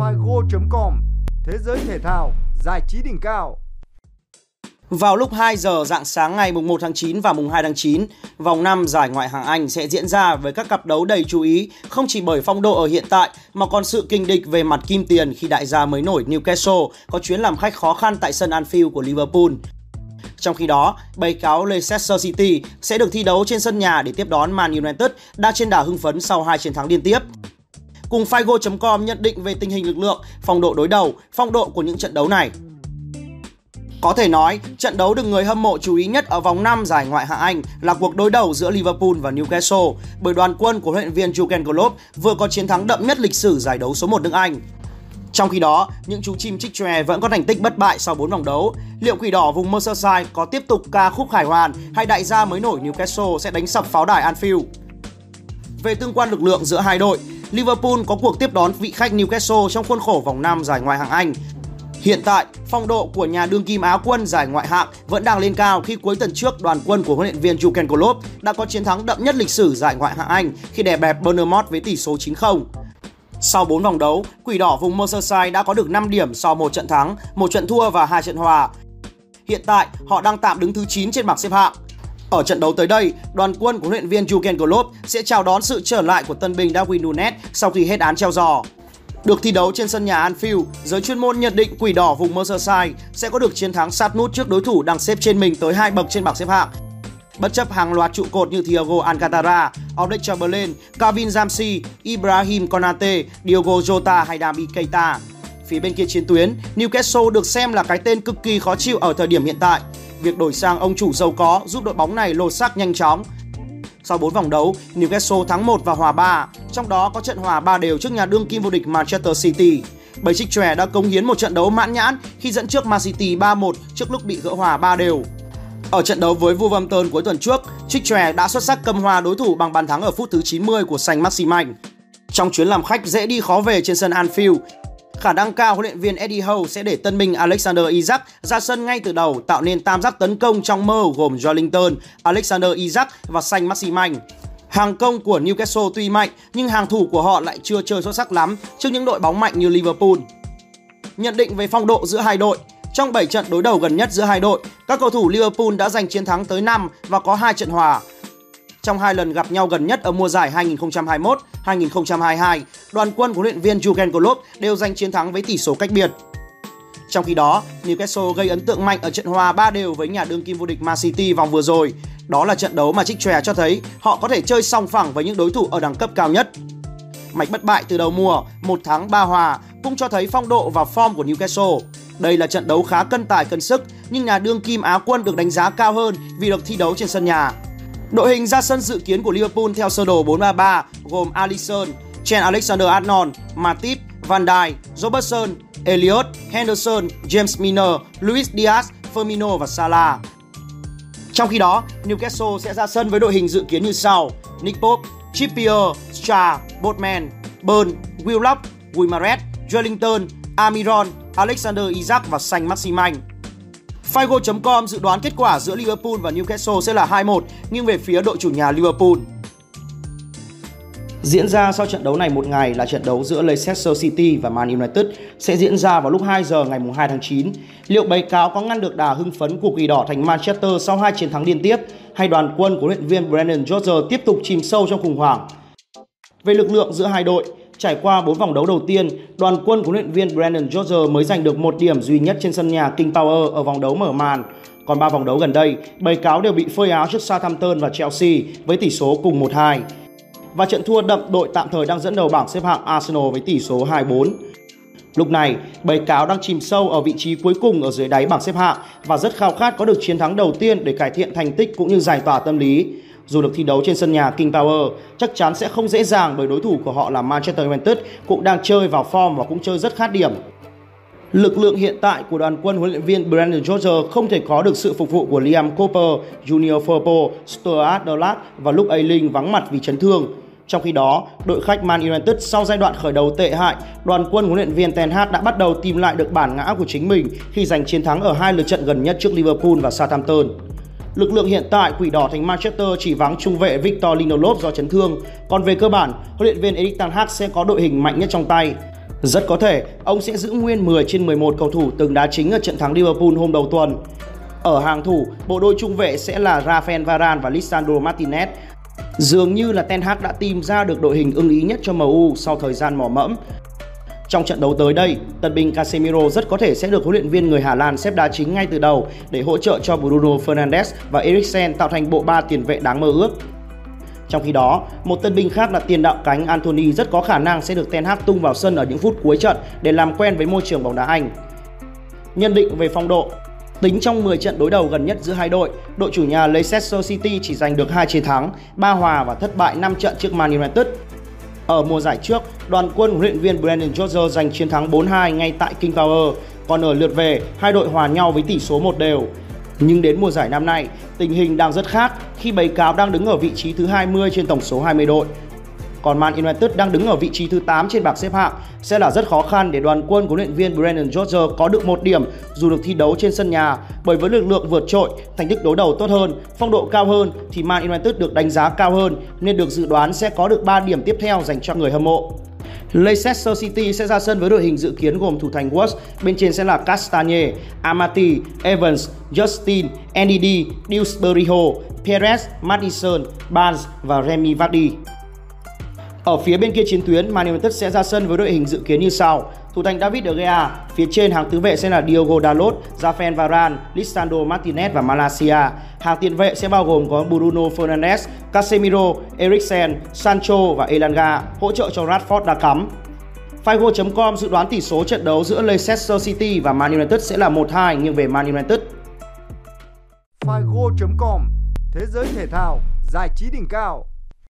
fgo.com. Thế giới thể thao, giải trí đỉnh cao. Vào lúc 2 giờ rạng sáng ngày mùng 1 tháng 9 và mùng 2 tháng 9, vòng 5 giải Ngoại hạng Anh sẽ diễn ra với các cặp đấu đầy chú ý không chỉ bởi phong độ ở hiện tại mà còn sự kình địch về mặt kim tiền khi đại gia mới nổi Newcastle có chuyến làm khách khó khăn tại sân Anfield của Liverpool. Trong khi đó, bầy cáo Leicester City sẽ được thi đấu trên sân nhà để tiếp đón Man United đang trên đà hưng phấn sau 2 chiến thắng liên tiếp. Cùng fgo.com nhận định về tình hình lực lượng, phong độ đối đầu, phong độ của những trận đấu này. Có thể nói, trận đấu được người hâm mộ chú ý nhất ở vòng 5 giải Ngoại hạng Anh là cuộc đối đầu giữa Liverpool và Newcastle, bởi đoàn quân của huấn luyện viên Jürgen Klopp vừa có chiến thắng đậm nhất lịch sử giải đấu số 1 nước Anh. Trong khi đó, những chú chim chích chòe vẫn có thành tích bất bại sau 4 vòng đấu. Liệu quỷ đỏ vùng Merseyside có tiếp tục ca khúc khải hoàn hay đại gia mới nổi Newcastle sẽ đánh sập pháo đài Anfield? Về tương quan lực lượng giữa hai đội, Liverpool có cuộc tiếp đón vị khách Newcastle trong khuôn khổ vòng 5 giải Ngoại hạng Anh. Hiện tại, phong độ của nhà đương kim Á quân giải Ngoại hạng vẫn đang lên cao khi cuối tuần trước đoàn quân của huấn luyện viên Jürgen Klopp đã có chiến thắng đậm nhất lịch sử giải Ngoại hạng Anh khi đè bẹp Bournemouth với tỷ số 9-0. Sau 4 vòng đấu, Quỷ đỏ vùng Merseyside đã có được 5 điểm sau 1 trận thắng, 1 trận thua và 2 trận hòa. Hiện tại, họ đang tạm đứng thứ 9 trên bảng xếp hạng. Ở trận đấu tới đây, đoàn quân của huấn luyện viên Jürgen Klopp sẽ chào đón sự trở lại của tân binh Darwin Nunez sau khi hết án treo giò. Được thi đấu trên sân nhà Anfield, giới chuyên môn nhận định Quỷ đỏ vùng Merseyside sẽ có được chiến thắng sát nút trước đối thủ đang xếp trên mình tới 2 bậc trên bảng xếp hạng. Bất chấp hàng loạt trụ cột như Thiago Alcantara, Odegaard, Calvin Ramsey, Ibrahim Konate, Diogo Jota hay Naby Keita. Phía bên kia chiến tuyến, Newcastle được xem là cái tên cực kỳ khó chịu ở thời điểm hiện tại. Việc đổi sang ông chủ giàu có giúp đội bóng này lột xác nhanh chóng. Sau 4 vòng đấu, Newcastle thắng 1 và hòa 3, trong đó có trận hòa 3-3 trước nhà đương kim vô địch Manchester City. Bầy chích chòe đã cống hiến một trận đấu mãn nhãn khi dẫn trước Man City 3-1 trước lúc bị gỡ hòa 3-3. Ở trận đấu với Wolverhampton cuối tuần trước, chích chòe đã xuất sắc cầm hòa đối thủ bằng bàn thắng ở phút thứ 90 của Saint-Maximin. Trong chuyến làm khách dễ đi khó về trên sân Anfield, khả năng cao huấn luyện viên Eddie Howe sẽ để tân binh Alexander Isak ra sân ngay từ đầu, tạo nên tam giác tấn công trong mơ gồm Joelinton, Alexander Isak và Saint-Maximin. Hàng công của Newcastle tuy mạnh nhưng hàng thủ của họ lại chưa chơi xuất sắc lắm trước những đội bóng mạnh như Liverpool. Nhận định về phong độ giữa hai đội. Trong 7 trận đối đầu gần nhất giữa hai đội, các cầu thủ Liverpool đã giành chiến thắng tới 5 và có 2 trận hòa. Trong 2 lần gặp nhau gần nhất ở mùa giải 2021-2022, đoàn quân của huấn luyện viên Jürgen Klopp đều giành chiến thắng với tỷ số cách biệt. Trong khi đó, Newcastle gây ấn tượng mạnh ở trận hòa 3-3 với nhà đương kim vô địch Man City vòng vừa rồi. Đó là trận đấu mà chích chòe cho thấy họ có thể chơi song phẳng với những đối thủ ở đẳng cấp cao nhất. Mạch bất bại từ đầu mùa, 1 thắng 3 hòa cũng cho thấy phong độ và form của Newcastle. Đây là trận đấu khá cân tài cân sức, nhưng nhà đương kim Á quân được đánh giá cao hơn vì được thi đấu trên sân nhà. Đội hình ra sân dự kiến của Liverpool theo sơ đồ 4-3-3 gồm Alisson, Trent Alexander-Arnold, Matip, Van Dijk, Robertson, Elliot, Henderson, James Milner, Luis Diaz, Firmino và Salah. Trong khi đó, Newcastle sẽ ra sân với đội hình dự kiến như sau: Nick Pope, Trippier, Scha, Botman, Burn, Willock, Guimarães, Joelinton, Almiron, Alexander Isak và Saint-Maximin. Fgo.com dự đoán kết quả giữa Liverpool và Newcastle sẽ là 2-1 nhưng về phía đội chủ nhà Liverpool. Diễn ra sau trận đấu này một ngày là trận đấu giữa Leicester City và Man United sẽ diễn ra vào lúc 2 giờ ngày 2 tháng 9. Liệu bầy cáo có ngăn được đà hưng phấn của Quỷ đỏ thành Manchester sau 2 chiến thắng liên tiếp hay đoàn quân của huấn luyện viên Brendan Rodgers tiếp tục chìm sâu trong khủng hoảng? Về lực lượng giữa hai đội, trải qua 4 vòng đấu đầu tiên, đoàn quân của huấn luyện viên Brendan Rodgers mới giành được 1 điểm duy nhất trên sân nhà King Power ở vòng đấu mở màn. Còn 3 vòng đấu gần đây, bầy cáo đều bị phơi áo trước Southampton và Chelsea với tỷ số cùng 1-2. Và trận thua đậm đội tạm thời đang dẫn đầu bảng xếp hạng Arsenal với tỷ số 2-4. Lúc này, bầy cáo đang chìm sâu ở vị trí cuối cùng ở dưới đáy bảng xếp hạng và rất khao khát có được chiến thắng đầu tiên để cải thiện thành tích cũng như giải tỏa tâm lý. Dù được thi đấu trên sân nhà King Power, chắc chắn sẽ không dễ dàng bởi đối thủ của họ là Manchester United cũng đang chơi vào form và cũng chơi rất khát điểm. Lực lượng hiện tại của đoàn quân huấn luyện viên Brendan Rodgers không thể có được sự phục vụ của Liam Cooper, Junior Firpo, Stuart Dallas và Luke Ayling vắng mặt vì chấn thương. Trong khi đó, đội khách Man United sau giai đoạn khởi đầu tệ hại, đoàn quân huấn luyện viên Ten Hag đã bắt đầu tìm lại được bản ngã của chính mình khi giành chiến thắng ở 2 lượt trận gần nhất trước Liverpool và Southampton. Lực lượng hiện tại Quỷ đỏ thành Manchester chỉ vắng trung vệ Victor Lindelof do chấn thương, còn về cơ bản, huấn luyện viên Erik Ten Hag sẽ có đội hình mạnh nhất trong tay. Rất có thể ông sẽ giữ nguyên 10 trên 11 cầu thủ từng đá chính ở trận thắng Liverpool hôm đầu tuần. Ở hàng thủ, bộ đôi trung vệ sẽ là Rafael Varane và Lisandro Martinez. Dường như là Ten Hag đã tìm ra được đội hình ưng ý nhất cho MU sau thời gian mò mẫm. Trong trận đấu tới đây, tân binh Casemiro rất có thể sẽ được huấn luyện viên người Hà Lan xếp đá chính ngay từ đầu để hỗ trợ cho Bruno Fernandes và Eriksen tạo thành bộ ba tiền vệ đáng mơ ước. Trong khi đó, một tân binh khác là tiền đạo cánh Antony rất có khả năng sẽ được Ten Hag tung vào sân ở những phút cuối trận để làm quen với môi trường bóng đá Anh. Nhận định về phong độ. Tính trong 10 trận đối đầu gần nhất giữa hai đội, đội chủ nhà Leicester City chỉ giành được 2 chiến thắng, 3 hòa và thất bại 5 trận trước Man United. Ở mùa giải trước, đoàn quân huấn luyện viên Brendan Rodgers giành chiến thắng 4-2 ngay tại King Power, còn ở lượt về, hai đội hòa nhau với tỷ số 1-1. Nhưng đến mùa giải năm nay, tình hình đang rất khác khi bầy cáo đang đứng ở vị trí thứ 20 trên tổng số 20 đội. Còn Man United đang đứng ở vị trí thứ 8 trên bảng xếp hạng, sẽ là rất khó khăn để đoàn quân của huấn luyện viên Brendan Rodgers có được 1 điểm dù được thi đấu trên sân nhà, bởi với lực lượng vượt trội, thành tích đối đầu tốt hơn, phong độ cao hơn thì Man United được đánh giá cao hơn nên được dự đoán sẽ có được 3 điểm tiếp theo dành cho người hâm mộ. Leicester City sẽ ra sân với đội hình dự kiến gồm thủ thành Wolves, bên trên sẽ là Castagne, Amati, Evans, Justin, Ndidi, Dewsbury Hall, Perez, Maddison, Barnes và Remy Vardy. Ở phía bên kia chiến tuyến, Man United sẽ ra sân với đội hình dự kiến như sau: thủ thành David De Gea, phía trên hàng tứ vệ sẽ là Diogo Dalot, Rafael Varane, Lisandro Martinez và Malacia. Hàng tiền vệ sẽ bao gồm có Bruno Fernandes, Casemiro, Eriksen, Sancho và Elanga, hỗ trợ cho Rashford đá cắm. fgo.com dự đoán tỷ số trận đấu giữa Leicester City và Man United sẽ là 1-2 nghiêng về Man United. fgo.com, thế giới thể thao, giải trí đỉnh cao.